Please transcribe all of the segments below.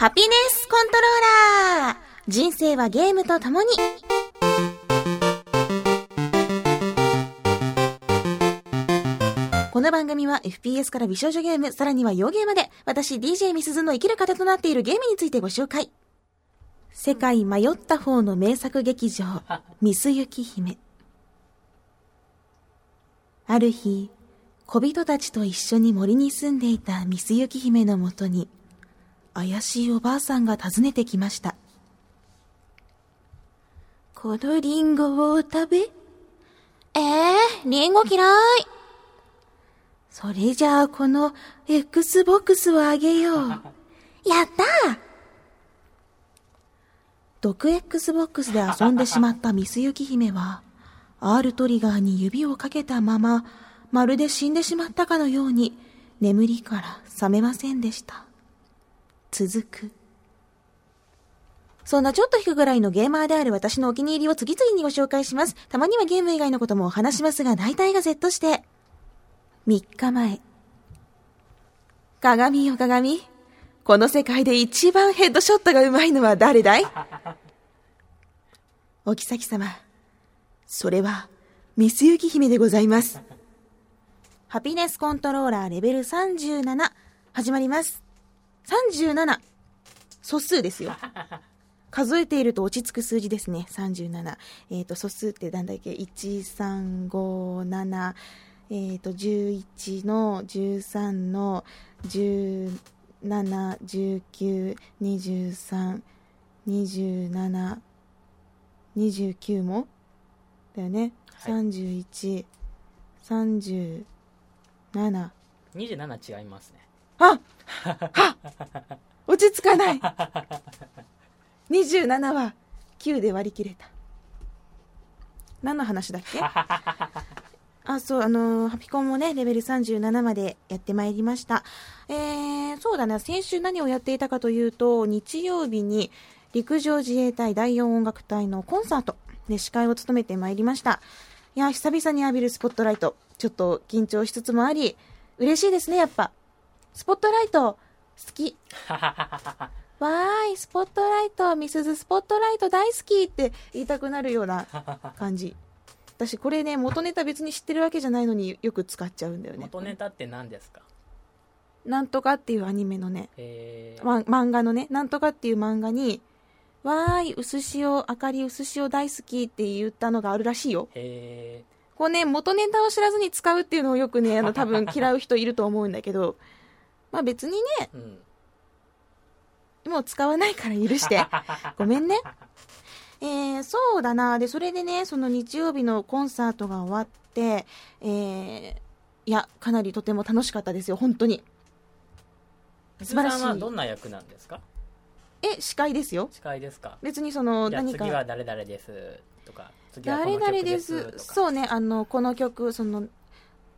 ハピネスコントローラー。人生はゲームとともに。この番組は FPS から美少女ゲーム、さらには洋ゲーまで、私 DJ みすずの生きる糧となっているゲームについてご紹介。世界迷った方の名作劇場、ミスユキ姫。ある日、小人たちと一緒に森に住んでいたミスユキ姫のもとに、怪しいおばあさんが訪ねてきました。このリンゴを食べ。リンゴ嫌い。それじゃあこの Xbox をあげよう。やったー。毒 Xbox で遊んでしまったミスユキ姫は、R トリガーに指をかけたまま、まるで死んでしまったかのように、眠りから覚めませんでした。続く。そんなちょっと引くぐらいのゲーマーである私のお気に入りを次々にご紹介します。たまにはゲーム以外のこともお話しますが、大体が Z して。3日前、鏡よ鏡、この世界で一番ヘッドショットがうまいのは誰だい？お妃様、それはミスユキ姫でございます。ハピネスコントローラーレベル37始まります。37、素数ですよ。数えていると落ち着く数字ですね。37、素数って何だっけ？ 1,3,5,7、11の13の17、19、23、27、29もだよね、はい、31、37、27違いますね。あは落ち着かない。27は9で割り切れた。何の話だっけ？あ、そう、ハピコンもね、レベル37までやってまいりました。そうだな、先週何をやっていたかというと、日曜日に陸上自衛隊第4音楽隊のコンサートで司会を務めてまいりました。いや、久々に浴びるスポットライト、ちょっと緊張しつつもあり、嬉しいですね、やっぱ。スポットライト、好き。わーい、スポットライト、みすずスポットライト大好きって言いたくなるような感じ。私これね、元ネタ別に知ってるわけじゃないのによく使っちゃうんだよね。元ネタって何ですか？なんとかっていうアニメのね、漫画のね、なんとかっていう漫画に、わーい、うすしお、あかりうすしお大好きって言ったのがあるらしいよ。へー。こうね、元ネタを知らずに使うっていうのをよくね、多分嫌う人いると思うんだけど、まあ別にね、もう使わないから許して。ごめんね。そうだな。で、それでね、その日曜日のコンサートが終わって、いや、かなりとても楽しかったですよ、本当に。素晴らしい。さんはどんな役なんですか？司会ですよ。司会ですか。別にその、何か。次は誰々ですとか、次はこの曲ですとか。誰々です。そうね、この曲、その、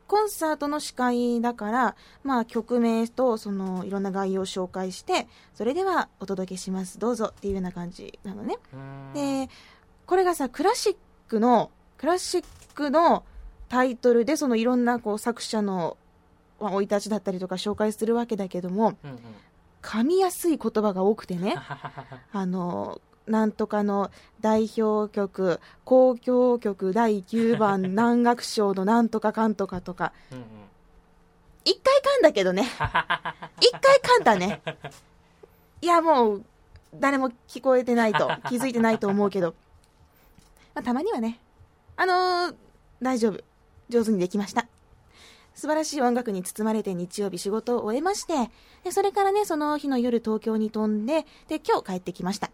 コンサートの司会だから、まあ、曲名とそのいろんな概要を紹介して、それではお届けします、どうぞっていうような感じなのね。で、これがさ、クラシックのタイトルで、そのいろんなこう作者の生い立ちだったりとか紹介するわけだけども、噛みやすい言葉が多くてね、なんとかの代表曲交響曲第9番南楽章のなんとかかんとかとか一回噛んだけどね。一回噛んだね。いや、もう誰も聞こえてないと気づいてないと思うけど、まあ、たまにはね、大丈夫、上手にできました。素晴らしい音楽に包まれて日曜日仕事を終えまして、でそれからね、その日の夜東京に飛んで、で今日帰ってきました。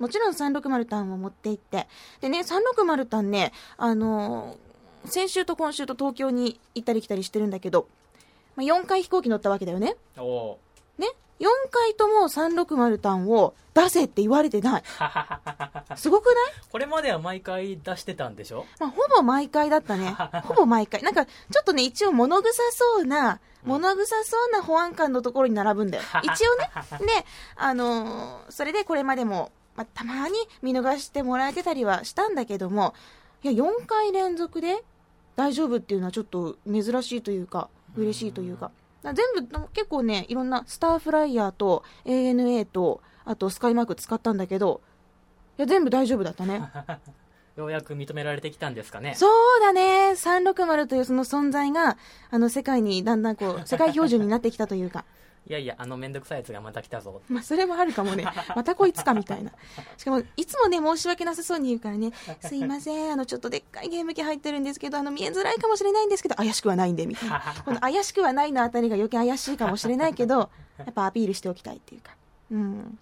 もちろん360タンを持って行って。でね、360タンね、先週と今週と東京に行ったり来たりしてるんだけど、まあ、4回飛行機乗ったわけだよね。おー。ね、4回とも360タンを出せって言われてない。すごくない？これまでは毎回出してたんでしょ？まあ、ほぼ毎回だったね。ほぼ毎回。なんか、ちょっとね、一応物臭そうな保安官のところに並ぶんだよ。一応ね。で、それでこれまでも、まあ、たまに見逃してもらえてたりはしたんだけども、いや、4回連続で大丈夫っていうのはちょっと珍しいというか、嬉しいというか、全部結構ね、いろんなスターフライヤーと ANA とあとスカイマーク使ったんだけど、いや全部大丈夫だったね。ようやく認められてきたんですかね。そうだね、360というその存在が世界にだんだんこう世界標準になってきたというか。いやいや、めんどくさいやつがまた来たぞ、まあ、それもあるかもね。またこいつかみたいな。しかもいつもね、申し訳なさそうに言うからね、すいません、ちょっとでっかいゲーム機入ってるんですけど、見えづらいかもしれないんですけど怪しくはないんでみたいな。この怪しくはないのあたりが余計怪しいかもしれないけど、やっぱアピールしておきたいっていうか、うん。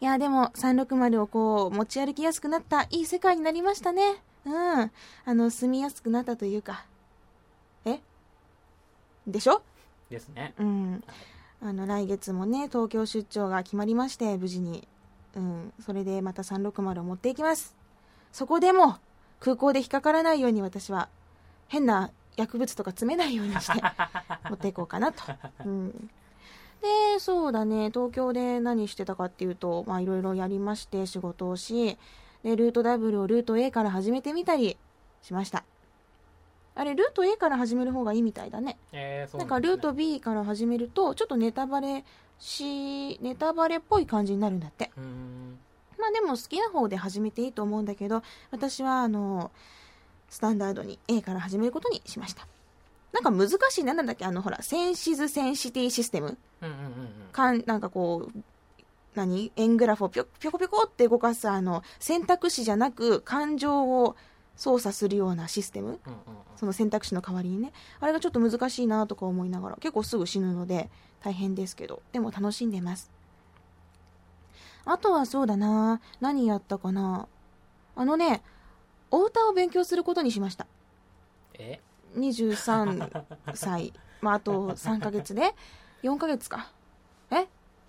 いやでも360をこう持ち歩きやすくなった、いい世界になりましたね。うん、住みやすくなったというか、でしょですね。うん、来月もね東京出張が決まりまして、無事に、うん、それでまた360を持っていきます。そこでも空港で引っかからないように、私は変な薬物とか詰めないようにして持っていこうかなと、うん、でそうだね、東京で何してたかっていうと、いろいろやりまして、仕事をし、でルート W をルート A から始めてみたりしました。あれルート A から始める方がいいみたいだね。そうなんですね。なんかルート B から始めるとちょっとネタバレっぽい感じになるんだって。うーん、まあでも好きな方で始めていいと思うんだけど、私はスタンダードに A から始めることにしました。なんか難しい、なんだっけ、ほらセンシズセンシティシステム、なんかこう円グラフをピョコピョコって動かす選択肢じゃなく感情を操作するようなシステム、その選択肢の代わりにね、あれがちょっと難しいなとか思いながら、結構すぐ死ぬので大変ですけど、でも楽しんでます。あとはそうだな、何やったかな、お歌を勉強することにしました。23歳、あと3ヶ月で4ヶ月か4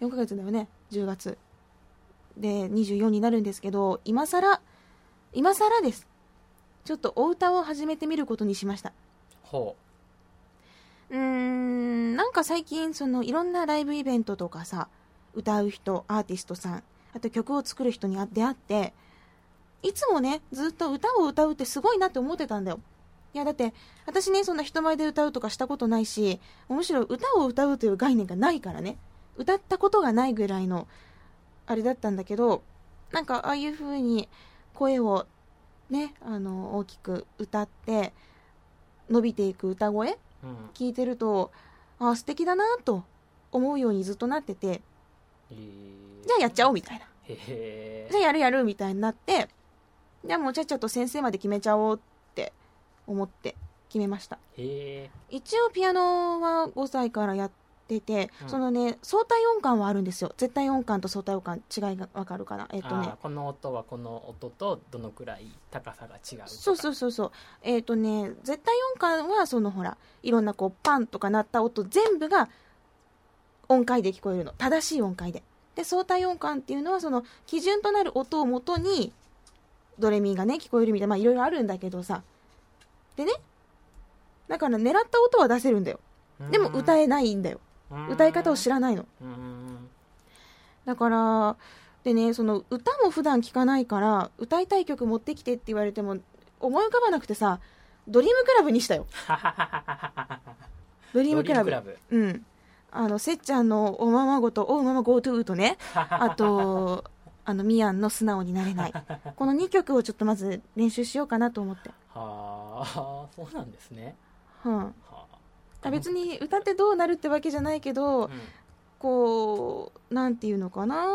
ヶ月だよね、10月で24になるんですけど、今更です、ちょっとお歌を始めてみることにしました。ほう。なんか最近いろんなライブイベントとかさ、歌う人、アーティストさん、あと曲を作る人に出会って、いつもねずっと歌を歌うってすごいなって思ってたんだよ。いやだって私ね、そんな人前で歌うとかしたことないし、むしろ歌を歌うという概念がないからね、歌ったことがないぐらいのあれだったんだけど、なんかああいう風に声をね、大きく歌って伸びていく歌声、聴いてるとあ素敵だなと思うようにずっとなってて、じゃあやっちゃおうみたいな、じゃあやるみたいになって、じゃあもうちゃっちゃと先生まで決めちゃおうって思って決めました。一応ピアノは5歳からやってて、相対音感はあるんですよ。絶対音感と相対音感、違いが分かるかな。この音はこの音とどのくらい高さが違う。そう。絶対音感はほらいろんなこうパンとか鳴った音全部が音階で聞こえるの、正しい音階で。で相対音感っていうのは基準となる音をもとにドレミがね聞こえるみたいな、いろいろあるんだけどさ、でね、だから狙った音は出せるんだよ。でも歌えないんだよ。歌い方を知らないの。だからでね、歌も普段聴かないから、歌いたい曲持ってきてって言われても思い浮かばなくてさ、ドリームクラブにしたよ。ドリームクラブ、うん、せっちゃんのおままごと、おうままごとうとね、あとみやんの素直になれない、この2曲をちょっとまず練習しようかなと思って。はあ、そうなんですね。はあ、別に歌ってどうなるってわけじゃないけど、こうなんていうのかな、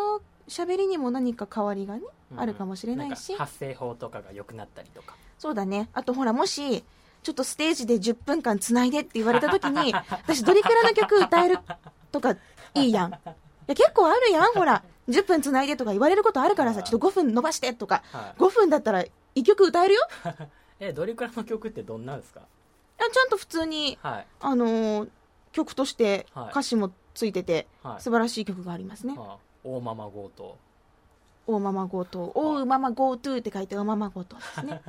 喋りにも何か変わりがね、あるかもしれないし、なんか発声法とかが良くなったりとか。そうだね。あとほら、もしちょっとステージで10分間つないでって言われた時に私ドリクラの曲歌えるとかいいやん。いや結構あるやん、ほら10分つないでとか言われることあるからさ、ちょっと5分伸ばしてとか、5分だったら1曲歌えるよ。ドリクラの曲ってどんなんですか？ちゃんと普通に、曲として歌詞もついてて、素晴らしい曲がありますね。おうままごうとう、おうままごうとう、おうままごうとうって書いておうままごうとうですね。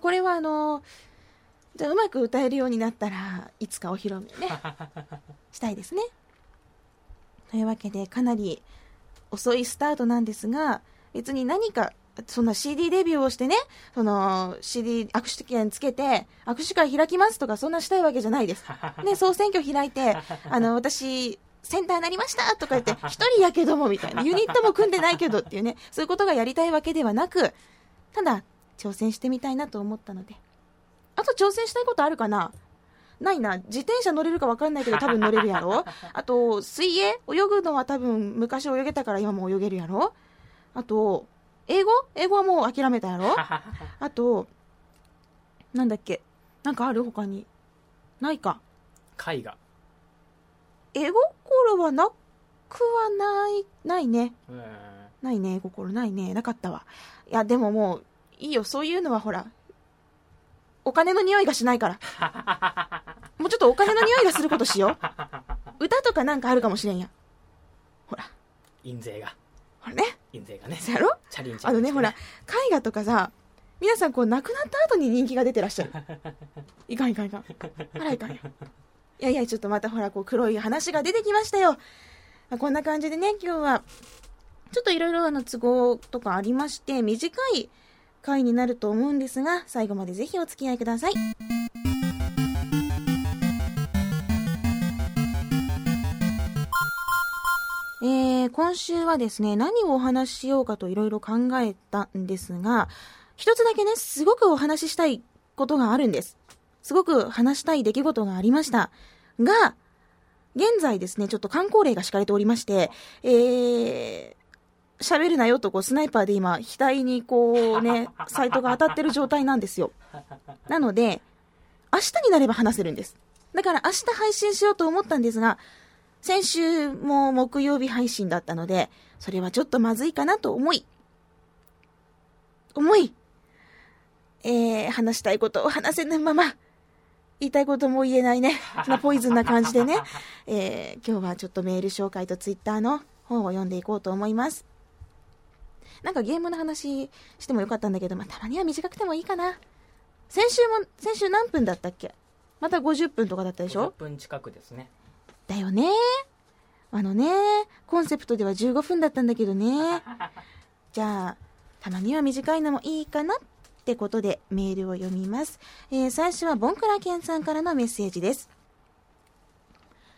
これはじゃあうまく歌えるようになったらいつかお披露目ねしたいですね。というわけでかなり遅いスタートなんですが、別に何かそんな CD レビューをしてね、その CD 握手券つけて握手会開きますとかそんなしたいわけじゃないです。ね、総選挙開いて私センターになりましたとか言って一人やけどもみたいな、ユニットも組んでないけどっていうね、そういうことがやりたいわけではなく、ただ挑戦してみたいなと思ったので。あと挑戦したいことあるかな？ないな。自転車乗れるか分かんないけど多分乗れるやろ。あと水泳、泳ぐのは多分昔泳げたから今も泳げるやろ。あと英語はもう諦めたやろ。あとなんだっけ、なんかある？他にないか。絵画、絵心はなくはないね。ないね、絵心ないね、なかったわ。いやでももういいよ、そういうのはほらお金の匂いがしないから。もうちょっとお金の匂いがすることしよう。歌とかなんかあるかもしれんや。ほら印税が、ほらね、印税がね、そうやろ。チャリンチャリン、ね、ほら絵画とかさ、皆さんこう亡くなった後に人気が出てらっしゃる。いかん、あらいかんよ。いやいや、ちょっとまたほらこう黒い話が出てきましたよ、まあ、こんな感じでね、今日はちょっといろいろ都合とかありまして短い回になると思うんですが、最後までぜひお付き合いください。今週はですね、何をお話ししようかといろいろ考えたんですが、一つだけね、すごくお話ししたいことがあるんです。すごく話したい出来事がありましたが、現在ですね、ちょっと観光令が敷かれておりまして、喋るなよとこうスナイパーで今額にこうねサイトが当たってる状態なんですよ。なので明日になれば話せるんです。だから明日配信しようと思ったんですが、先週も木曜日配信だったのでそれはちょっとまずいかなと思い、話したいことを話せぬまま、言いたいことも言えないね、ポイズンな感じでね、今日はちょっとメール紹介とツイッターの方を読んでいこうと思います。なんかゲームの話してもよかったんだけど、まあ、たまには短くてもいいかな。先週何分だったっけ？また50分とかだったでしょ？ 50 分近くですね。だよね。コンセプトでは15分だったんだけどね。じゃあたまには短いのもいいかなってことでメールを読みます。最初はボンクラケンさんからのメッセージです。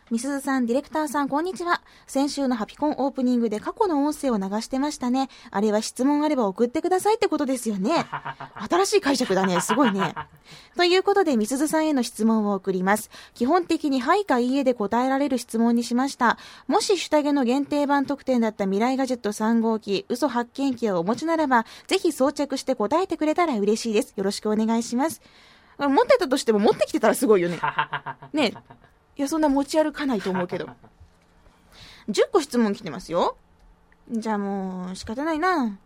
みすずさん、ディレクターさん、こんにちは。先週のハピコンオープニングで過去の音声を流してましたね。あれは質問あれば送ってくださいってことですよね。新しい解釈だね、すごいね。ということでみすずさんへの質問を送ります。基本的にはいかいいえで答えられる質問にしました。もしシュタゲの限定版特典だった未来ガジェット3号機嘘発見機をお持ちならば、ぜひ装着して答えてくれたら嬉しいです。よろしくお願いします。持ってたとしても持ってきてたらすごいよね。ねえ、いやそんな持ち歩かないと思うけど。10個質問来てますよ。じゃあもう仕方ないな、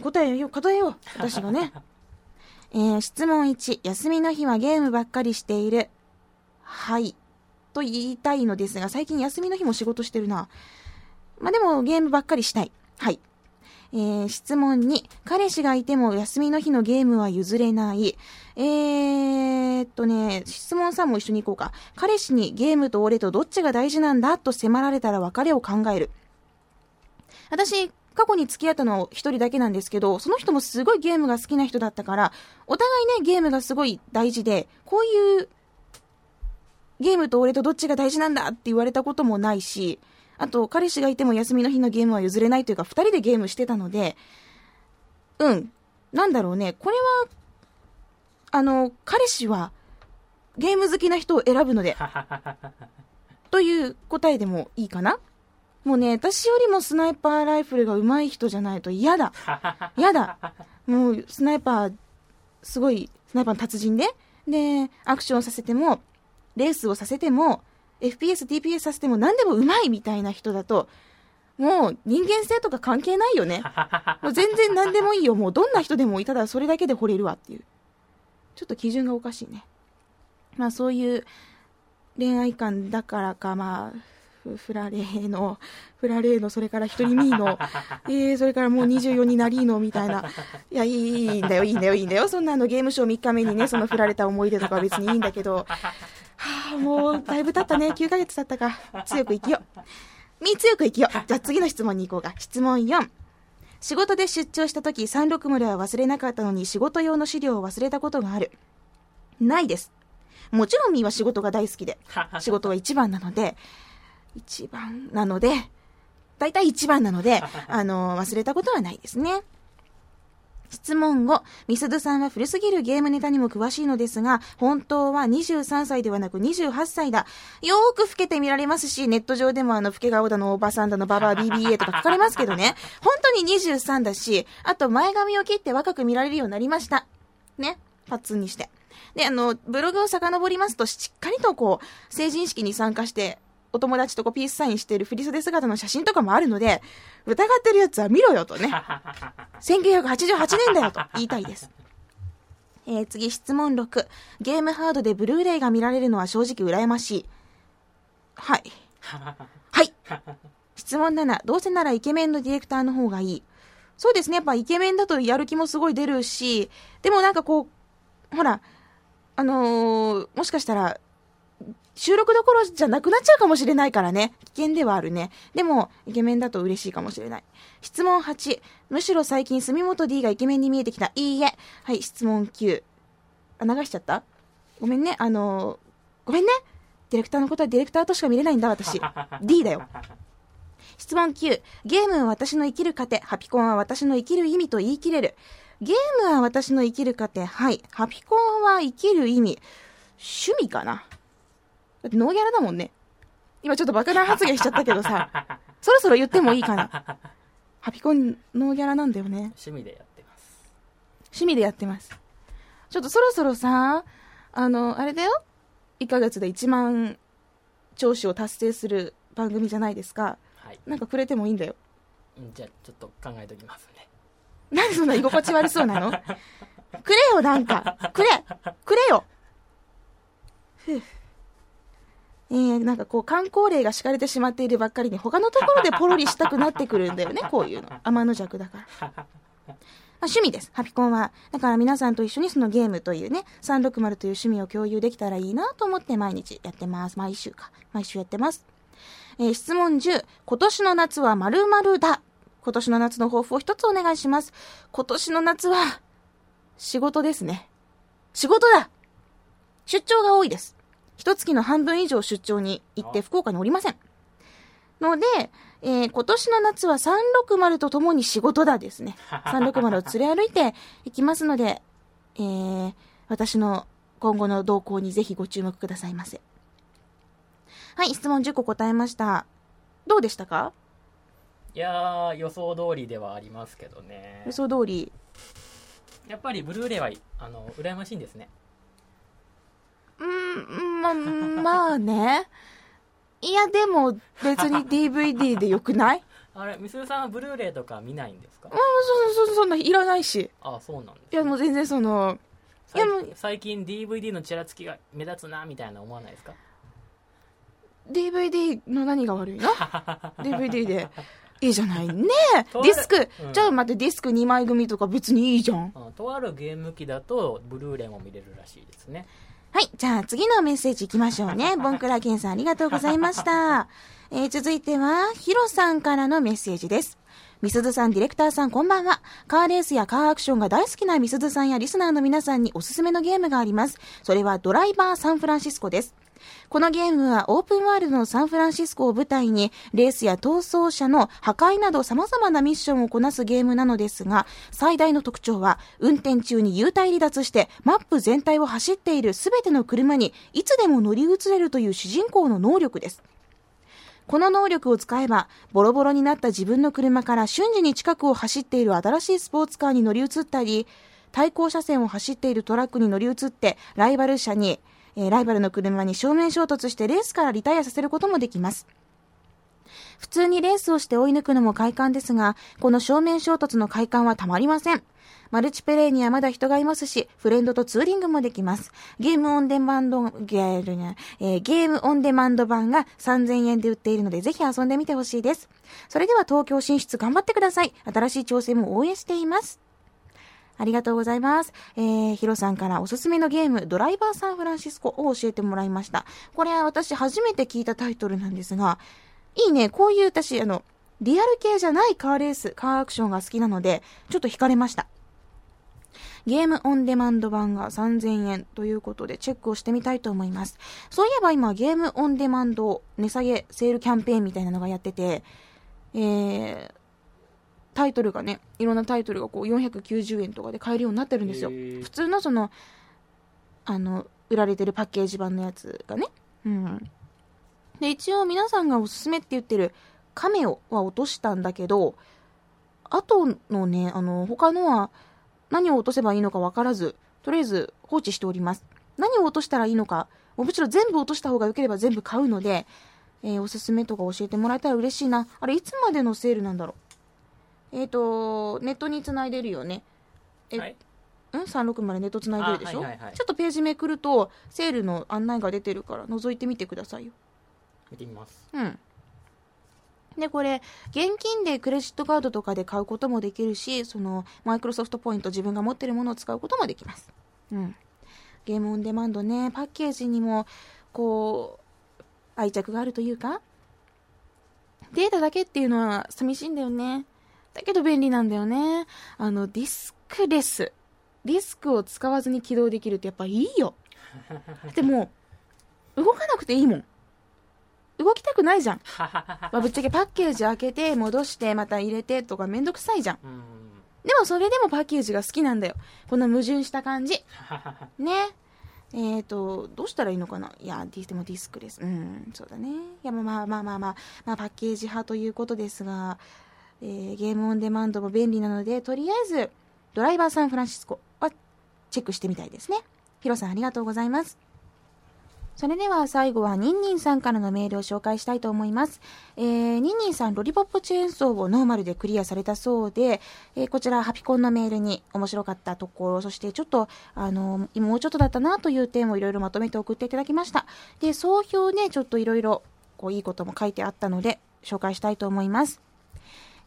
答えよう私がね。質問1、休みの日はゲームばっかりしている、はいと言いたいのですが、最近休みの日も仕事してるな。まあでもゲームばっかりしたい、はい。質問2、彼氏がいても休みの日のゲームは譲れない。質問3も一緒に行こうか。彼氏にゲームと俺とどっちが大事なんだと迫られたら別れを考える。私、過去に付き合ったの一人だけなんですけど、その人もすごいゲームが好きな人だったから、お互いね、ゲームがすごい大事で、こういうゲームと俺とどっちが大事なんだって言われたこともないし、あと彼氏がいても休みの日のゲームは譲れないというか、二人でゲームしてたので、なんだろうね、これは彼氏はゲーム好きな人を選ぶのでという答えでもいいかな。もうね、私よりもスナイパーライフルが上手い人じゃないと嫌だ。もうスナイパーすごい、スナイパーの達人でアクションさせてもレースをさせてもFPS、DPS させても何でもうまいみたいな人だと、もう人間性とか関係ないよね。もう全然何でもいいよ。もうどんな人でもいただそれだけで惚れるわっていう。ちょっと基準がおかしいね。まあそういう恋愛観だからか、まあ、フラレーの、それから一人ミーの、それからもう24になりーのみたいな。いや、いいんだよ。そんなゲームショー3日目にね、そのフラれた思い出とかは別にいいんだけど、もうだいぶ経ったね。9ヶ月経ったか。強く生きよう。じゃあ次の質問に行こうか。質問4。仕事で出張した時36までは忘れなかったのに仕事用の資料を忘れたことがある。ないです。もちろんミーは仕事が大好きで仕事は一番なので忘れたことはないですね。質問後、みすずさんは古すぎるゲームネタにも詳しいのですが、本当は23歳ではなく28歳だ。よーく老けて見られますし、ネット上でも老け顔だのおばさんだのババア BBA とか書かれますけどね。本当に23だし、あと前髪を切って若く見られるようになりましたね、パッツンにして。で、ブログを遡りますと、しっかりとこう成人式に参加してお友達とこうピースサインしている振り袖姿の写真とかもあるので、疑ってるやつは見ろよとね1988年だよと言いたいです。次、質問6、ゲームハードでブルーレイが見られるのは正直羨ましい。はいはい質問7、どうせならイケメンのディレクターの方がいい。そうですね、やっぱイケメンだとやる気もすごい出るし、でもなんかこうほらもしかしたら収録どころじゃなくなっちゃうかもしれないからね、危険ではあるね。でもイケメンだと嬉しいかもしれない。質問8、むしろ最近住本 D がイケメンに見えてきた。いいえ。はい、質問9、流しちゃった、ごめんね。ごめんね、ディレクターのことはディレクターとしか見れないんだ私D だよ。質問9、ゲームは私の生きる糧、ハピコンは私の生きる意味と言い切れる。ゲームは私の生きる糧、はい、ハピコンは生きる意味、趣味かな、ノーギャラだもんね。今ちょっと爆弾発言しちゃったけどさそろそろ言ってもいいかなハピコンノーギャラなんだよね。趣味でやってます、趣味でやってます。ちょっとそろそろさ、あれだよ、1ヶ月で1万聴取を達成する番組じゃないですか、はい、なんかくれてもいいんだよ。じゃあちょっと考えときますね。なんでそんな居心地悪そうなのくれよ、なんかくれよ。ふう、なんかこう観光令が敷かれてしまっているばっかりに、他のところでポロリしたくなってくるんだよねこういうの天の弱だからまあ趣味です、ハピコンは。だから皆さんと一緒にそのゲームというね、360という趣味を共有できたらいいなと思って毎日やってます。毎週やってます。質問10、今年の夏は〇〇だ。今年の夏の抱負を一つお願いします。今年の夏は仕事ですね。仕事だ。出張が多いです。一月の半分以上出張に行って福岡におりませんので、今年の夏は360とともに仕事だですね360を連れ歩いていきますので、私の今後の動向にぜひご注目くださいませ。はい、質問10個答えました。どうでしたか？いやー、予想通りではありますけどね。予想通り。やっぱりブルーレイは羨ましいんですね。まあね。いやでも別に DVD でよくない？あれ、みすずさんはブルーレイとか見ないんですか？そんないらないし。あ、そうなんです、ね。いやもう全然最近 DVD のちらつきが目立つなみたいな思わないですか？ DVD の何が悪いの？DVD でいいじゃないねえ。ディスク、じゃあ待って、ディスク2枚組とか別にいいじゃん。とあるゲーム機だとブルーレイも見れるらしいですね。はい。じゃあ次のメッセージ行きましょうね。ボンクラケンさんありがとうございました。続いては、ヒロさんからのメッセージです。みすずさん、ディレクターさん、こんばんは。カーレースやカーアクションが大好きなみすずさんやリスナーの皆さんにおすすめのゲームがあります。それはドライバーサンフランシスコです。このゲームはオープンワールドのサンフランシスコを舞台に、レースや逃走者の破壊など様々なミッションをこなすゲームなのですが、最大の特徴は運転中に幽体離脱してマップ全体を走っているすべての車にいつでも乗り移れるという主人公の能力です。この能力を使えば、ボロボロになった自分の車から瞬時に近くを走っている新しいスポーツカーに乗り移ったり、対向車線を走っているトラックに乗り移ってライバルの車に正面衝突してレースからリタイアさせることもできます。普通にレースをして追い抜くのも快感ですが、この正面衝突の快感はたまりません。マルチプレイにはまだ人がいますし、フレンドとツーリングもできます。ゲームオンデマンド版が3000円で売っているので、ぜひ遊んでみてほしいです。それでは東京進出頑張ってください。新しい挑戦も応援しています。ありがとうございます。ヒロさんからおすすめのゲーム、ドライバーサンフランシスコを教えてもらいました。これは私初めて聞いたタイトルなんですが、いいね、こういう私、リアル系じゃないカーレース、カーアクションが好きなので、ちょっと惹かれました。ゲームオンデマンド版が3000円ということでチェックをしてみたいと思います。そういえば今ゲームオンデマンド値下げセールキャンペーンみたいなのがやってて、タイトルがね、いろんなタイトルがこう490円とかで買えるようになってるんですよ。普通のその、売られてるパッケージ版のやつがね。うん。で、一応皆さんがおすすめって言ってるカメオは落としたんだけど、あとのね、他のは何を落とせばいいのか分からず、とりあえず放置しております。何を落としたらいいのか、もちろん全部落とした方が良ければ全部買うので、おすすめとか教えてもらえたら嬉しいな。あれ、いつまでのセールなんだろう。ネットに繋いでるよね。はい、36までネット繋いでるでしょ、はいはいはい、ちょっとページめくると、セールの案内が出てるから、覗いてみてくださいよ。見てみます。うん。で、これ、現金でクレジットカードとかで買うこともできるし、その、マイクロソフトポイント、自分が持ってるものを使うこともできます。うん。ゲームオンデマンドね、パッケージにも、こう、愛着があるというか、データだけっていうのは寂しいんだよね。だけど便利なんだよね。ディスクレス。ディスクを使わずに起動できるってやっぱいいよ。でも、動かなくていいもん。動きたくないじゃん。まあ、ぶっちゃけパッケージ開けて戻してまた入れてとかめんどくさいじゃん。でもそれでもパッケージが好きなんだよ。この矛盾した感じ。ね。どうしたらいいのかな。いや、でもディスクです。うん、そうだね。いや、まあ、パッケージ派ということですが、ゲームオンデマンドも便利なので、とりあえずドライバーサンフランシスコはチェックしてみたいですね。ヒロさんありがとうございます。それでは最後はニンニンさんからのメールを紹介したいと思います。ニンニンさん、ロリポップチェーンソーをノーマルでクリアされたそうで、こちらハピコンのメールに面白かったところ、そしてちょっと、もうちょっとだったなという点をいろいろまとめて送っていただきました。で、総評ね、ちょっといろいろいいことも書いてあったので、紹介したいと思います。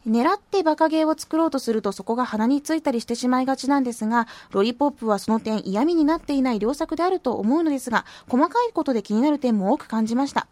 狙ってバカゲーを作ろうとするとそこが鼻についたりしてしまいがちなんですが、ロリポップはその点嫌味になっていない良作であると思うのですが、細かいことで気になる点も多く感じました。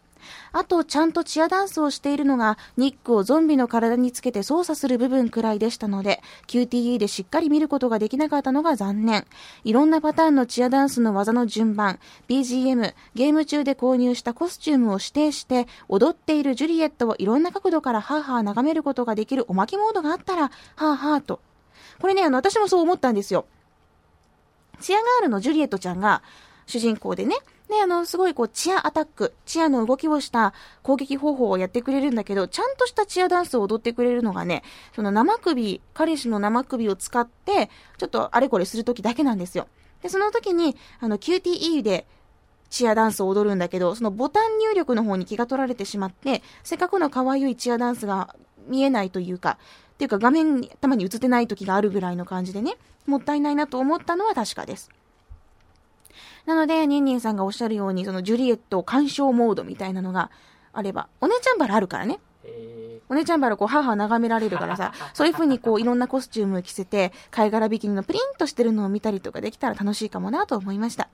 あと、ちゃんとチアダンスをしているのがニックをゾンビの体につけて操作する部分くらいでしたので、 QTE でしっかり見ることができなかったのが残念。いろんなパターンのチアダンスの技の順番、 BGM、 ゲーム中で購入したコスチュームを指定して踊っているジュリエットをいろんな角度からハーハー眺めることができるおまけモードがあったらハーハーと。これね、私もそう思ったんですよ。チアガールのジュリエットちゃんが主人公でね、で、すごいチアアタック、チアの動きをした攻撃方法をやってくれるんだけど、ちゃんとしたチアダンスを踊ってくれるのがね、その彼氏の生首を使って、ちょっとあれこれするときだけなんですよ。で、その時に、QTE でチアダンスを踊るんだけど、そのボタン入力の方に気が取られてしまって、せっかくの可愛いチアダンスが見えないというか、画面にたまに映ってないときがあるぐらいの感じでね、もったいないなと思ったのは確かです。なので、ニンニンさんがおっしゃるように、そのジュリエット鑑賞モードみたいなのがあれば、お姉ちゃんバラあるからね。お姉ちゃんバラ母眺められるからさ、そういう風にいろんなコスチュームを着せて、貝殻ビキニのプリンとしてるのを見たりとかできたら楽しいかもなと思いました。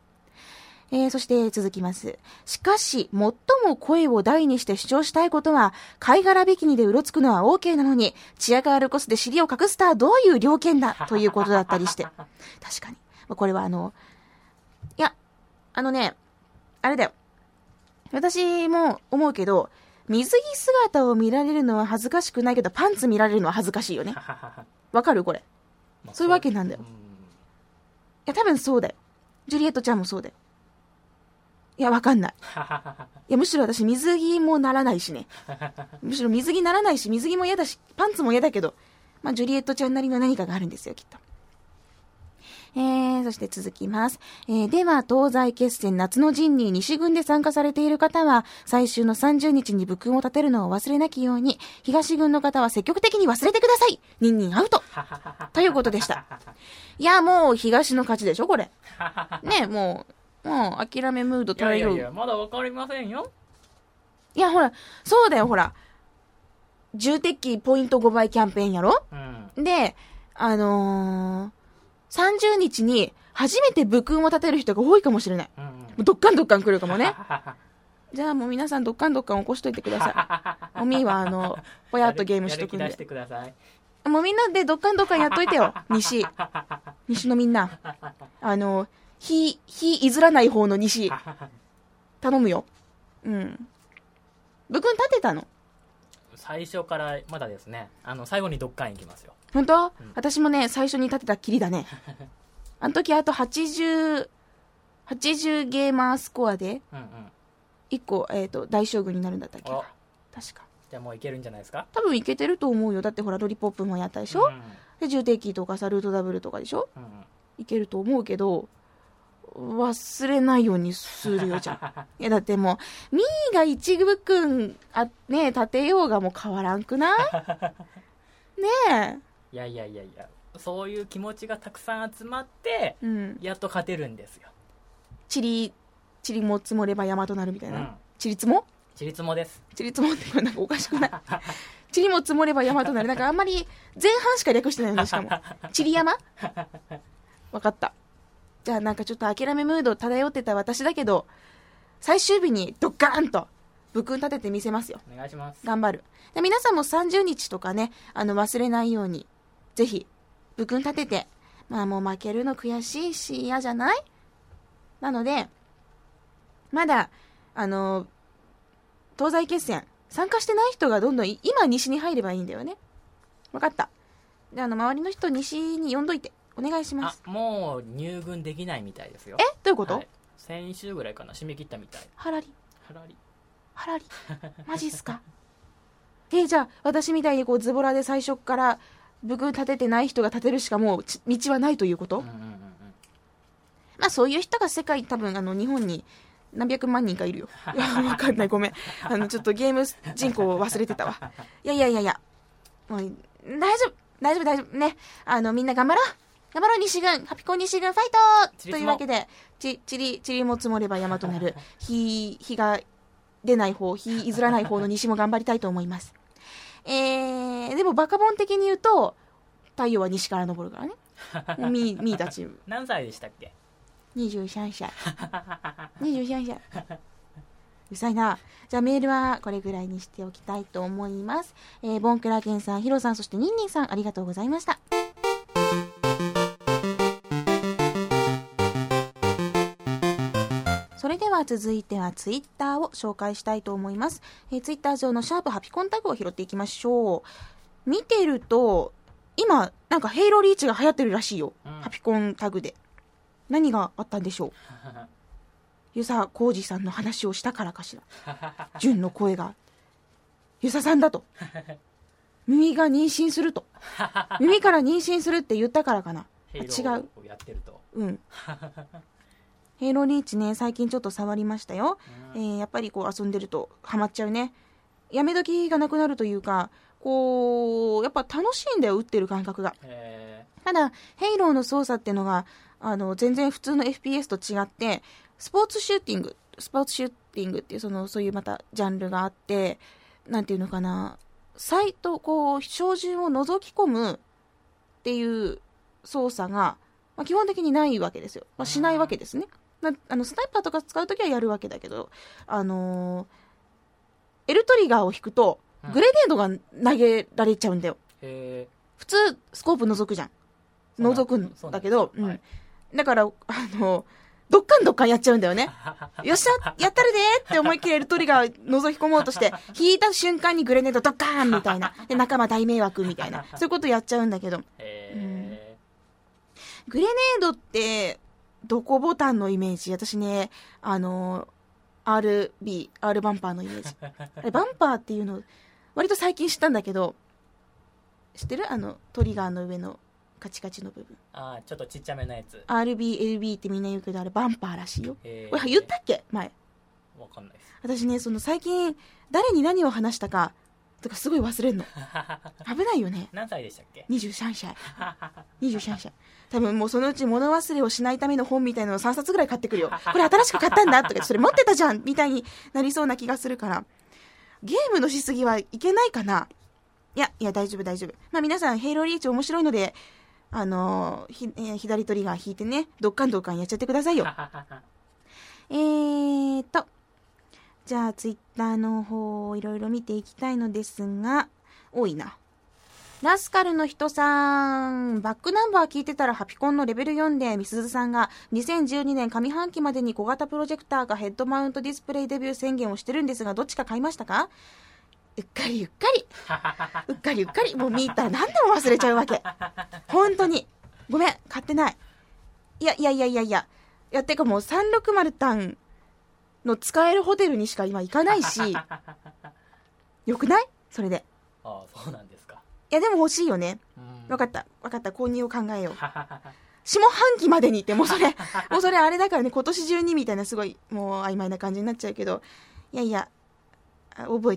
そして続きます。しかし、最も声を大にして主張したいことは、貝殻ビキニでうろつくのは OK なのに、チアガールコスで尻を隠すとはどういう了見だということだったりして。確かに。これはあれだよ。私も思うけど、水着姿を見られるのは恥ずかしくないけど、パンツ見られるのは恥ずかしいよね。わかるこれ。そういうわけなんだよ。いや、多分そうだよ。ジュリエットちゃんもそうだよ。いや、わかんない。いや、むしろ私、水着もならないしね。むしろ水着ならないし、水着も嫌だし、パンツも嫌だけど、まあ、ジュリエットちゃんなりの何かがあるんですよ、きっと。そして続きます。では、東西決戦夏の陣に西軍で参加されている方は、最終の30日に武勲を立てるのを忘れなきように、東軍の方は積極的に忘れてください。ニンニンアウトということでした。いや、もう東の勝ちでしょ、これ。ね、もう、諦めムード対応。いや、まだわかりませんよ。いや、ほら、そうだよ、ほら。重敵ポイント5倍キャンペーンやろ、うん、で、30日に初めて武勲を立てる人が多いかもしれない。どっかんどっかん来るかもね。じゃあもう皆さんどっかん起こしといてください。おみーはぽやっとゲームしとくんで。やる気出してください。もうみんなでどっかんやっといてよ。西のみんな。日譲らない方の西。頼むよ。うん。部君立てたの？最初からまだですね。最後にどっかん行きますよ。本当？うん、私もね、最初に立てたっきりだね。あの時あと80ゲーマースコアで、うんうん、1個、大将軍になるんだったっけか。確か。じゃあもういけるんじゃないですか？多分いけてると思うよ。だってほら、ロリポップもやったでしょ、うんうん、で、重低キーとかさ、ルートダブルとかでしょ、うんうん、いけると思うけど、忘れないようにするよ、じゃん。いや、だってもう、ミーが一部君、ねえ、立てようがもう変わらんくないねえ。いや、そういう気持ちがたくさん集まって、うん、やっと勝てるんですよ。ちりも積もれば山となるみたいな、うん、ちりつもってなんかおかしくないちりも積もれば山となる、なんかあんまり前半しか略してないの。しかもちり山わかった。じゃあなんかちょっと諦めムード漂ってた私だけど、最終日にドッカーンと武君立ててみせますよ。お願いします。頑張る。で、皆さんも30日とかね、忘れないようにぜひ武君立てて、まあもう負けるの悔しいし嫌じゃない？なのでまだ東西決戦参加してない人がどんどん今西に入ればいいんだよね。分かった。で、周りの人西に呼んどいてお願いします。あ、もう入軍できないみたいですよ。え、どういうこと、はい、先週ぐらいかな、締め切ったみたい。はらりマジっすかじゃあ私みたいにこうズボラで最初から武具立ててない人が立てるしかもう道はないということ、うんうん、まあそういう人が世界、多分日本に何百万人かいるよ。いや、わかんない、ごめん。ちょっとゲーム人口を忘れてたわ。いや、もう大丈夫ね。みんな頑張ろう西軍、ハピコン西軍ファイトというわけで、ちりも積もれば山となる、日が出ない方、日譲らない方の西も頑張りたいと思います。でもバカボン的に言うと、太陽は西から昇るからね。ミーたち。何歳でしたっけ？23歳。うさいな。じゃあメールはこれぐらいにしておきたいと思います。ボンクラケンさん、ヒロさん、そしてニンニンさん、ありがとうございました。それでは続いてはツイッターを紹介したいと思います。ツイッター上のシャープハピコンタグを拾っていきましょう。見てると、今、なんかヘイローリーチが流行ってるらしいよ。うん、ハピコンタグで。何があったんでしょう遊佐浩二さんの話をしたからかしら純の声が遊佐さんだと耳から妊娠するって言ったからかな違う、うん、ヘイローリーチね、最近ちょっと触りましたよ、やっぱりこう遊んでるとハマっちゃうね。やめ時がなくなるというか、こうやっぱ楽しいんだよ、打ってる感覚が。ただヘイローの操作ってのが全然普通の FPS と違って、スポーツシューティングっていうそういうまたジャンルがあって、なんていうのかな、サイト、こう、照準を覗き込むっていう操作が、まあ、基本的にないわけですよ。まあ、しないわけですね。スナイパーとか使うときはやるわけだけど、エルトリガーを引くと、グレネードが投げられちゃうんだよ。普通、スコープ覗くじゃん。覗くんだけど、うん。だから、どっかんやっちゃうんだよね。よっしゃ、やったるでーって思いっきりエルトリガー覗き込もうとして、引いた瞬間にグレネードドッカーンみたいな。で、仲間大迷惑みたいな。そういうことやっちゃうんだけど。グレネードって、どこボタンのイメージ？私ね、RB、R バンパーのイメージ。あれ、バンパーっていうの、割と最近知ったんだけど、知ってる？トリガーの上の。カチカチの部分。ああ、ちょっとちっちゃめなやつ。RB、LB ってみんな言うけど、あれバンパーらしいよ。俺言ったっけ前。わかんないです。私ね、最近、誰に何を話したか、とかすごい忘れんの。危ないよね。何歳でしたっけ ?23歳。多分もうそのうち物忘れをしないための本みたいなのを3冊ぐらい買ってくるよ。これ新しく買ったんだとか、それ持ってたじゃんみたいになりそうな気がするから。ゲームのしすぎはいけないかな。いや、大丈夫。まあ皆さん、ヘイローリーチ面白いので、左トリガー引いてね、ドッカンやっちゃってくださいよ。じゃあツイッターの方をいろいろ見ていきたいのですが、多いな。ラスカルの人さん、バックナンバー聞いてたらハピコンのレベル4でみすずさんが2012年上半期までに小型プロジェクターかヘッドマウントディスプレイデビュー宣言をしてるんですが、どっちか買いましたか？うっかりうっかりうっかりうっかり、もう見たら何でも忘れちゃうわけ。本当にごめん、買ってない。いやってかもう360タンの使えるホテルにしか今行かないし、よくない？それで。ああ、そうなんですか。いやでも欲しいよね。分かった、購入を考えよう。下半期までにって、もうそれあれだからね、今年中にみたいな、すごいもう曖昧な感じになっちゃうけど、いや覚え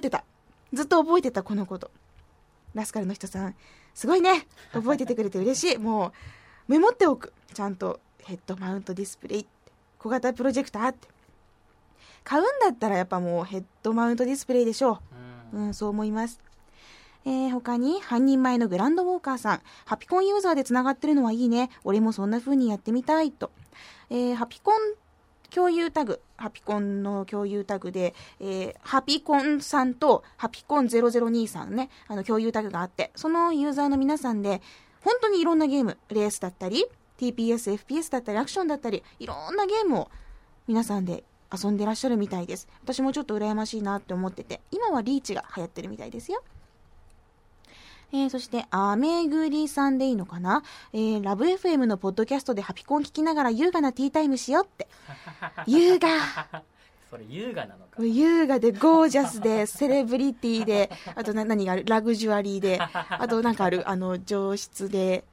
てた、ずっと覚えてたこのこと。ラスカルの人さんすごいね、覚えててくれて嬉しい。もうメモっておく、ちゃんと。ヘッドマウントディスプレイって、小型プロジェクターって、買うんだったらやっぱもうヘッドマウントディスプレイでしょう。うん、そう思います。他に半人前のグランドウォーカーさん、ハピコンユーザーでつながってるのはいいね、俺もそんな風にやってみたいと。ハピコン共有タグ、ハピコンの共有タグで、ハピコンさんとハピコン0023さんね、共有タグがあって、そのユーザーの皆さんで本当にいろんなゲーム、レースだったり TPS、FPS だったりアクションだったり、いろんなゲームを皆さんで遊んでらっしゃるみたいです。私もちょっと羨ましいなって思ってて、今はリーチが流行ってるみたいですよ。そしてアメグリさんでいいのかな、ラブ FM のポッドキャストでハピコン聞きながら優雅なティータイムしようって。優雅それ優雅なのか。優雅でゴージャスでセレブリティで、あと何がある、ラグジュアリーで、あとなんかある、上質で、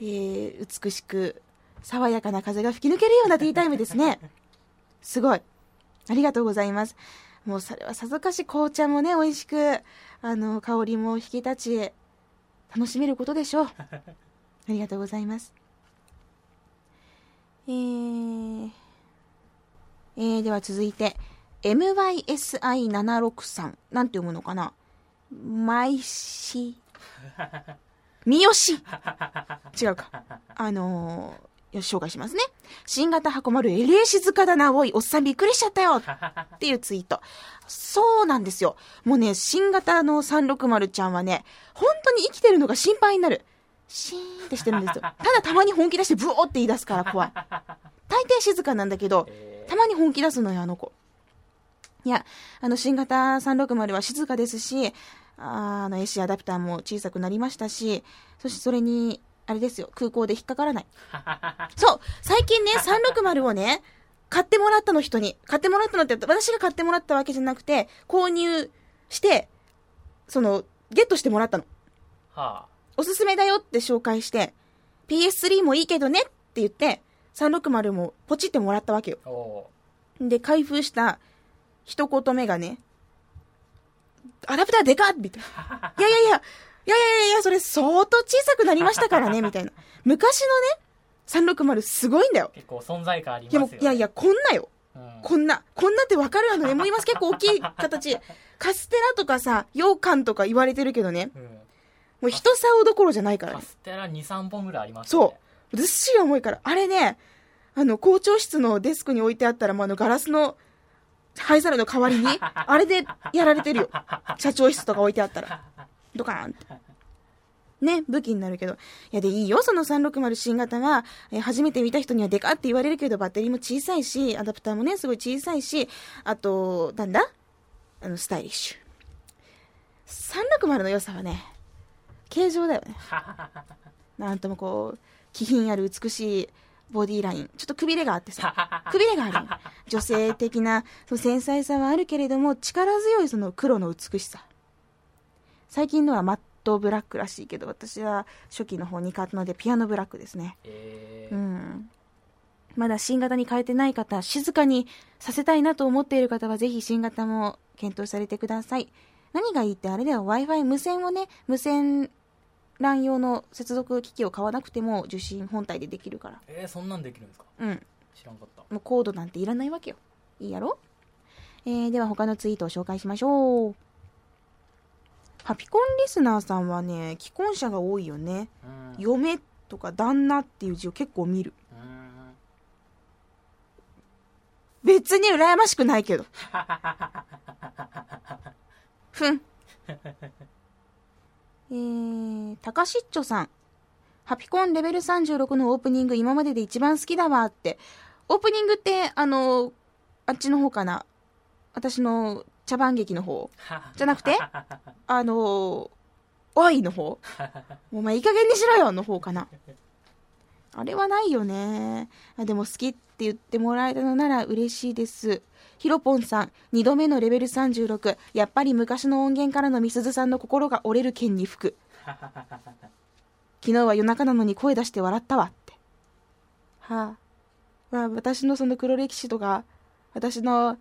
美しく爽やかな風が吹き抜けるようなティータイムですね。すごい、ありがとうございます。もうそれはさぞかし紅茶もね、美味しく香りも引き立ち、楽しめることでしょう。ありがとうございます。では続いて MYSI763、 なんて読むのかな、みよし、違うか、よし、紹介しますね。新型箱丸、LA静かだな、おいおっさんびっくりしちゃったよっていうツイート。そうなんですよ。もうね、新型の360ちゃんはね、本当に生きてるのが心配になる。シーンってしてるんですよ。ただたまに本気出してブオーって言い出すから怖い。大抵静かなんだけど、たまに本気出すのよ、あの子。いや、新型360は静かですし、AC アダプターも小さくなりましたし、そしてそれに、あれですよ、空港で引っかからない。そう、最近ね、360をね、買ってもらったのって、私が買ってもらったわけじゃなくて、購入して、ゲットしてもらったの。はあ、おすすめだよって紹介して、PS3 もいいけどねって言って、360もポチってもらったわけよ。で、開封した一言目がね、アダプターでかっみたいな。いや、それ相当小さくなりましたからね、みたいな。昔のね、360すごいんだよ。結構存在感ありますよ、ね。いや、こんなよ。うん、こんなってわかるメモいます。結構大きい形。カステラとかさ、羊羹とか言われてるけどね。うん、もう人竿どころじゃないから、ね。カステラ2、3本ぐらいありますね。そう。ずっしり重いから。あれね、校長室のデスクに置いてあったら、もうガラスの灰皿の代わりに、あれでやられてるよ。社長室とか置いてあったら。ドカーンってね、武器になるけど。いや、でいいよ、その360新型は。初めて見た人にはデカって言われるけど、バッテリーも小さいし、アダプターもね、すごい小さいし、あとなんだ、スタイリッシュ。360の良さはね、形状だよね。なんともこう気品ある美しいボディライン、ちょっとくびれがあってさ、くびれがある、ね、女性的なその繊細さはあるけれども、力強いその黒の美しさ。最近のはマットブラックらしいけど、私は初期の方に買ったのでピアノブラックですね。うん、まだ新型に変えてない方、静かにさせたいなと思っている方はぜひ新型も検討されてください。何がいいって、あれでは Wi-Fi 無線をね、無線LAN用の接続機器を買わなくても受信本体でできるから。そんなんできるんですか。うん、知らんかった。もうコードなんていらないわけよ。いいやろ。では他のツイートを紹介しましょう。ハピコンリスナーさんはね、既婚者が多いよね。うん、嫁とか旦那っていう字を結構見る。別に羨ましくないけど。ふん。高しっちょさん。ハピコンレベル36のオープニング今までで一番好きだわって。オープニングって、あっちの方かな。私の茶番劇の方。じゃなくて、おいの方。お前いい加減にしろよの方かな。あれはないよね。でも好きって言ってもらえたのなら嬉しいです。ひろぽんさん、2度目のレベル36。やっぱり昔の音源からのみすずさんの心が折れる剣に吹く。昨日は夜中なのに声出して笑ったわって。はあ。まあ、私のその黒歴史とか、私の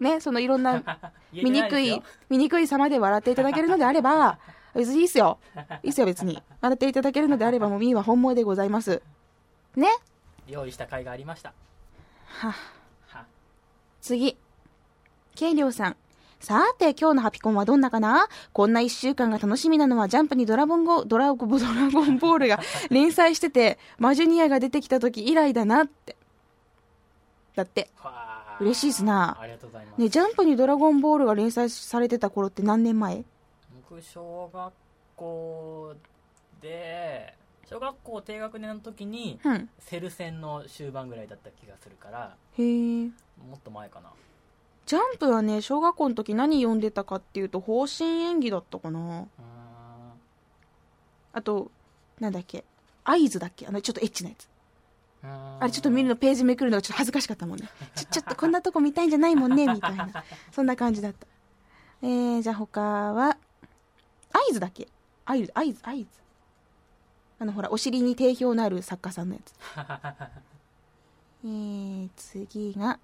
ね、そのいろんな醜い様で笑っていただけるのであれば、別にいいっすよ。いいっすよ、別に。笑っていただけるのであれば、もうみーは本望でございます。ね？用意した甲斐がありました。はぁ。次。ケイリョウさん。さーて、今日のハピコンはどんなかな？こんな1週間が楽しみなのは、ジャンプにドラゴンボールが連載してて、マジュニアが出てきた時以来だなって。だって。嬉しいっすな。ありがとうございます。ね、ジャンプにドラゴンボールが連載されてた頃って何年前？小学校低学年の時に、うん、セル戦の終盤ぐらいだった気がするから、へえ、もっと前かな。ジャンプはね、小学校の時何読んでたかっていうと、方針演技だったかな。あとなんだっけ、合図だっけ、ちょっとエッチなやつ。あれちょっと見るの、ページめくるのがちょっと恥ずかしかったもんね。ちょっとこんなとこ見たいんじゃないもんねみたいな、そんな感じだった。じゃあ他は合図だっけ、合図、ほらお尻に定評のある作家さんのやつ。次が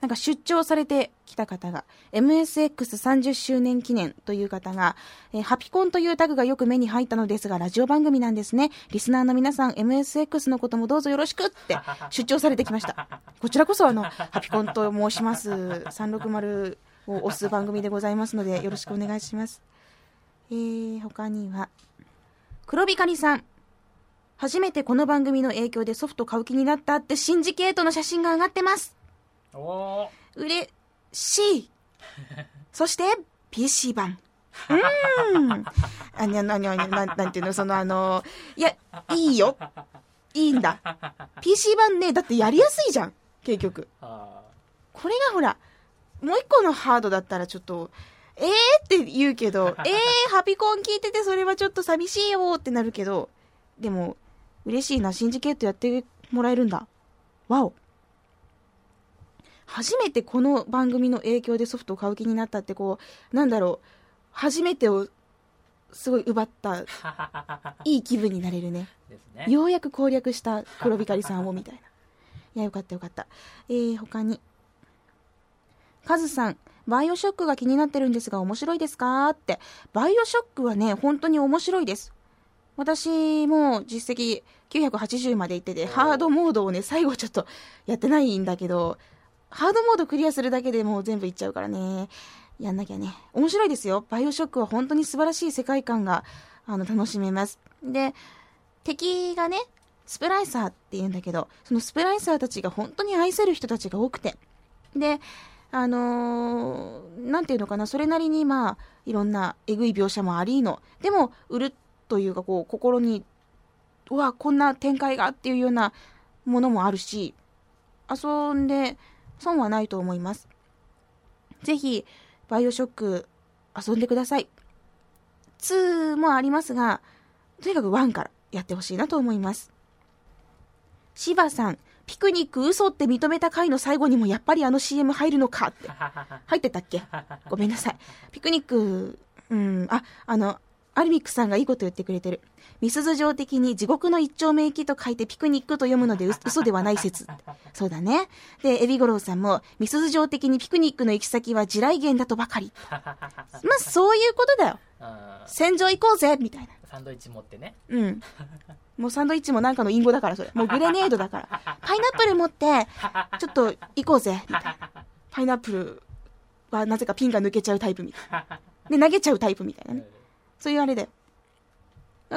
なんか出張されてきた方が MSX30 周年記念という方が、ハピコンというタグがよく目に入ったのですが、ラジオ番組なんですね。リスナーの皆さん MSX のこともどうぞよろしくって出張されてきました。こちらこそハピコンと申します。360を押す番組でございますのでよろしくお願いします。他には黒光さん、初めてこの番組の影響でソフト買う気になったってシンジケートの写真が上がってます。おー、嬉しい。そして PC 版、なんていうの、そのいや、いいよ、いいんだ PC 版ね。だってやりやすいじゃん結局。これがほらもう一個のハードだったらちょっとって言うけど、ハピコン聞いててそれはちょっと寂しいよってなるけど、でも嬉しいな、シンジケートやってもらえるんだ。わお。初めてこの番組の影響でソフトを買う気になったって、こうなんだろう、初めてをすごい奪ったいい気分になれるね。ようやく攻略した黒光さんをみたいな。いや、よかったよかった。他にカズさん、バイオショックが気になってるんですが面白いですかって。バイオショックはね、本当に面白いです。私も実績980までいってて、ハードモードをね、最後ちょっとやってないんだけど、ハードモードクリアするだけでもう全部いっちゃうからね、やんなきゃね。面白いですよ、バイオショックは。本当に素晴らしい世界観が楽しめます。で、敵がね、スプライサーっていうんだけど、そのスプライサーたちが本当に愛せる人たちが多くて、でなんていうのかな、それなりにまあいろんなえぐい描写もありの、でも売るというか、こう心にうわこんな展開がっていうようなものもあるし、遊んで損はないと思います。ぜひバイオショック遊んでください。2もありますが、とにかく1からやってほしいなと思います。シバさん、ピクニック嘘って認めた回の最後にもやっぱりCM 入るのかって。入ってたっけ、ごめんなさい。ピクニック、アルミックさんがいいこと言ってくれてる。みすず城的に地獄の一丁目行きと書いてピクニックと読むので嘘ではない説。そうだね。で、エビゴロウさんもみすず城的にピクニックの行き先は地雷原だとばかり。まあそういうことだよ。戦場行こうぜみたいな。サンドイッチ持ってね。うん。もうサンドイッチもなんかの隠語だから、それもうグレネードだから。パイナップル持ってちょっと行こうぜみたいな。パイナップルはなぜかピンが抜けちゃうタイプみたいなで、投げちゃうタイプみたいなね。そういうあれだよ。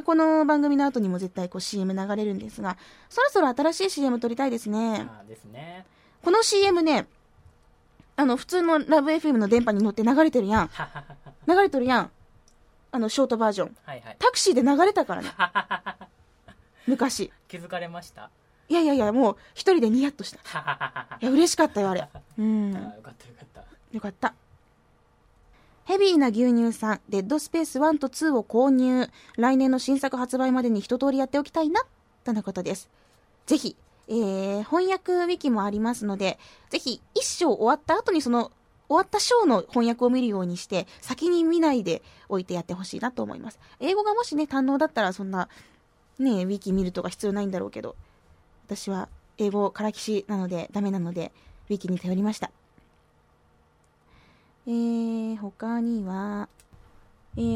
この番組の後にも絶対こう CM 流れるんですが、そろそろ新しい CM 撮りたいですね。あですね。この CM ね、普通のラブ FM の電波に乗って流れてるやん。流れてるやん。ショートバージョン、はいはい。タクシーで流れたからね。昔。気づかれました？いやいやいや、もう一人でニヤッとした。いや、嬉しかったよ、あれ。うん。あ、よかったよかった。よかった。ヘビーな牛乳さん、デッドスペース1と2を購入。来年の新作発売までに一通りやっておきたいな、とのことです。ぜひ、翻訳ウィキもありますので、ぜひ、一章終わった後にその、終わった章の翻訳を見るようにして、先に見ないでおいてやってほしいなと思います。英語がもしね、堪能だったら、そんな、ね、ウィキ見るとか必要ないんだろうけど、私は英語からきしなので、ダメなので、ウィキに頼りました。他には、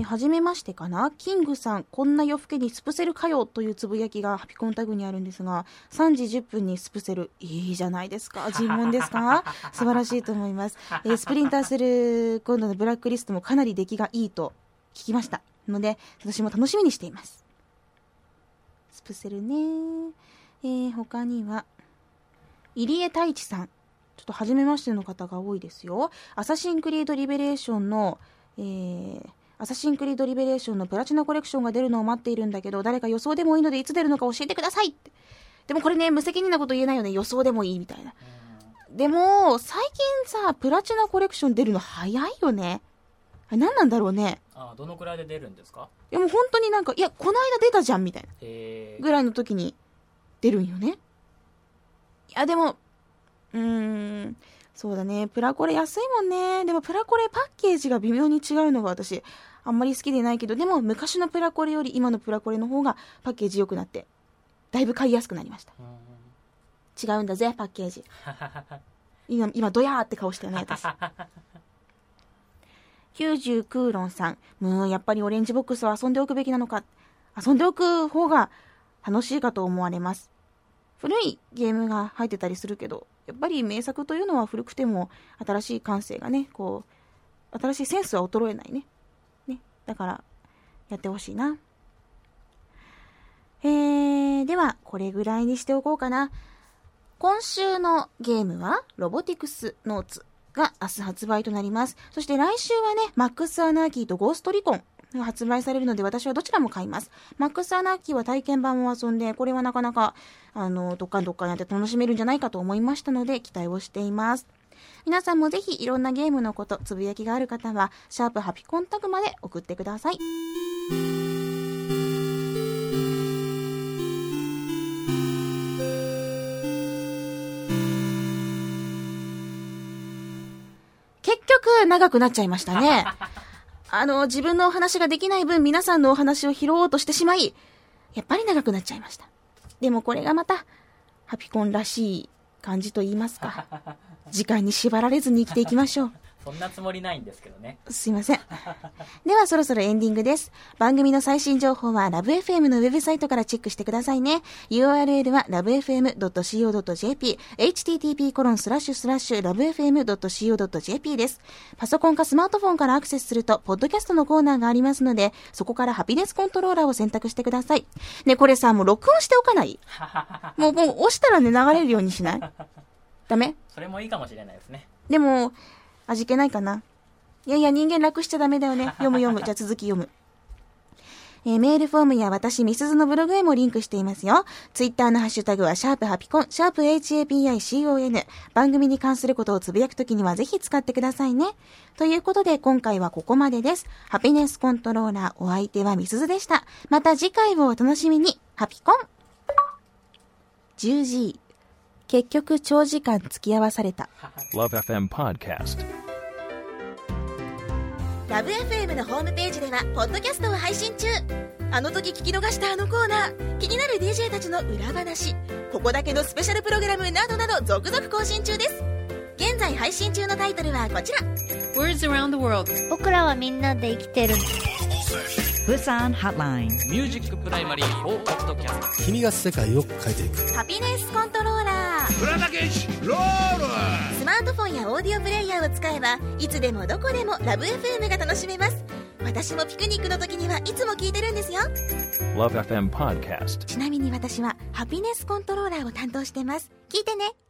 はじめましてかな、キングさん、こんな夜更けにスプセルかよというつぶやきがハピコンタグにあるんですが、3時10分にスプセル、いいじゃないですか、尋問ですか素晴らしいと思います。スプリンターする今度のブラックリストもかなり出来がいいと聞きましたので、私も楽しみにしています。スプセルね。他には入江太一さん、ちょっと初めましての方が多いですよ。アサシンクリードリベレーションの、アサシンクリードリベレーションのプラチナコレクションが出るのを待っているんだけど、誰か予想でもいいのでいつ出るのか教えてくださいって。でもこれね、無責任なこと言えないよね。予想でもいいみたいな。でも最近さ、プラチナコレクション出るの早いよね。あれ何なんだろうね。あ、どのくらいで出るんですか。いや、もう本当になんか、いや、この間出たじゃんみたいなぐらいの時に出るんよね。いや、でもそうだね。プラコレ安いもんね。でもプラコレパッケージが微妙に違うのが私あんまり好きでないけど、でも昔のプラコレより今のプラコレの方がパッケージ良くなってだいぶ買いやすくなりました。違うんだぜパッケージ。今ドヤーって顔してない私。90クーロンさん、やっぱりオレンジボックスは遊んでおくべきなのか。遊んでおく方が楽しいかと思われます。古いゲームが入ってたりするけど、やっぱり名作というのは古くても新しい感性がね、こう新しいセンスは衰えないね。ね、だからやってほしいな。ではこれぐらいにしておこうかな。今週のゲームはロボティクスノーツが明日発売となります。そして来週はね、マックスアナーキーとゴーストリコン発売されるので、私はどちらも買います。マックスアナーキーは体験版を遊んで、これはなかなかどっかんどっかんやって楽しめるんじゃないかと思いましたので、期待をしています。皆さんもぜひいろんなゲームのこと、つぶやきがある方はシャープハピコンタグまで送ってください。結局長くなっちゃいましたね。自分のお話ができない分、皆さんのお話を拾おうとしてしまい、やっぱり長くなっちゃいました。でもこれがまた、ハピコンらしい感じと言いますか。時間に縛られずに生きていきましょう。そんなつもりないんですけどね。すいません。ではそろそろエンディングです。番組の最新情報はラブ FM のウェブサイトからチェックしてくださいね。URL は lovefm.co.jp、http://lovefm.co.jp です。パソコンかスマートフォンからアクセスすると、ポッドキャストのコーナーがありますので、そこからハピネスコントローラーを選択してください。ね、これさ、もう録音しておかない？もう押したらね、流れるようにしない？ダメ？それもいいかもしれないですね。でも、味気ないかな。いやいや、人間楽しちゃダメだよね。読む。じゃあ続き読む。メールフォームや私、みすずのブログへもリンクしていますよ。ツイッターのハッシュタグは、シャープハピコン、シャープ HAPICON。番組に関することをつぶやくときにはぜひ使ってくださいね。ということで、今回はここまでです。ハピネスコントローラー、お相手はみすずでした。また次回をお楽しみに。ハピコン。10時。結局長時間付き合わされた。Love FM Podcast。Love FM のホームページではポッドキャストを配信中。あの時聞き逃したあのコーナー、気になる DJ たちの裏話、ここだけのスペシャルプログラムなどなど続々更新中です。現在配信中のタイトルはこちら。Words Around the World。僕らはみんなで生きてる。Busan Hotline。ミュージックプライマリー4ポッドキャスト。君が世界を変えていく。ハピネスコントローラー。村田健一ロール。スマートフォンやオーディオプレイヤーを使えばいつでもどこでもラブ FM が楽しめます。私私もピクニックの時にはいつも聞いてるんですよ。 Love FM Podcast。 ちなみに私はハピネスコントローラーを担当してます。聞いてね。